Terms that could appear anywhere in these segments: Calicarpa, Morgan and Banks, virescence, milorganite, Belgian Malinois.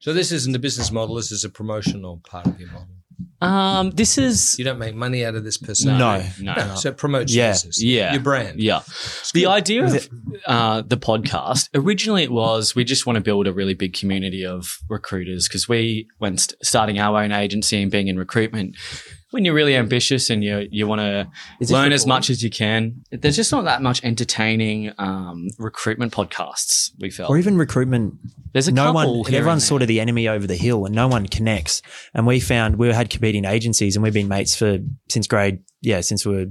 So this isn't a business model. This is a promotional part of your model. This is... You don't make money out of this person. No. So it promotes services. Yeah. Your brand. Yeah. The idea of the podcast, originally it was we just want to build a really big community of recruiters because we, when starting our own agency and being in recruitment, when you're really ambitious and you want to learn as much as you can, there's just not that much entertaining recruitment podcasts, we felt. Or even recruitment. There's a couple. Everyone's sort of the enemy over the hill and no one connects. And we found we had competing agencies and we've been mates since we were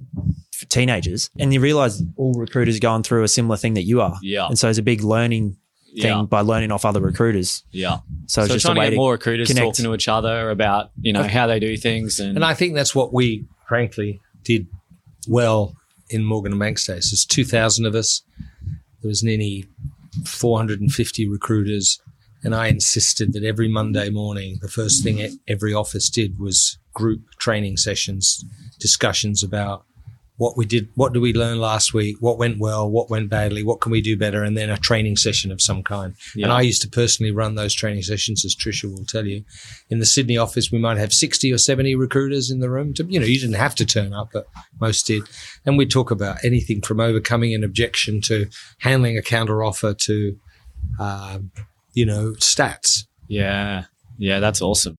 teenagers. And you realise all recruiters are going through a similar thing that you are. Yeah. And so it's a big learning thing by learning off other recruiters. Yeah. So it's just trying to get more recruiters talking to each other about, how they do things. And I think that's what we, frankly, did well in Morgan and Banks days. There's 2,000 of us. There was nearly 450 recruiters. And I insisted that every Monday morning, the first thing every office did was group training sessions, discussions about what we did, what did we learn last week, what went well, what went badly, what can we do better, and then a training session of some kind. Yeah. And I used to personally run those training sessions, as Tricia will tell you. In the Sydney office, we might have 60 or 70 recruiters in the room. You didn't have to turn up, but most did. And we talk about anything from overcoming an objection to handling a counteroffer to, stats. Yeah. Yeah, that's awesome.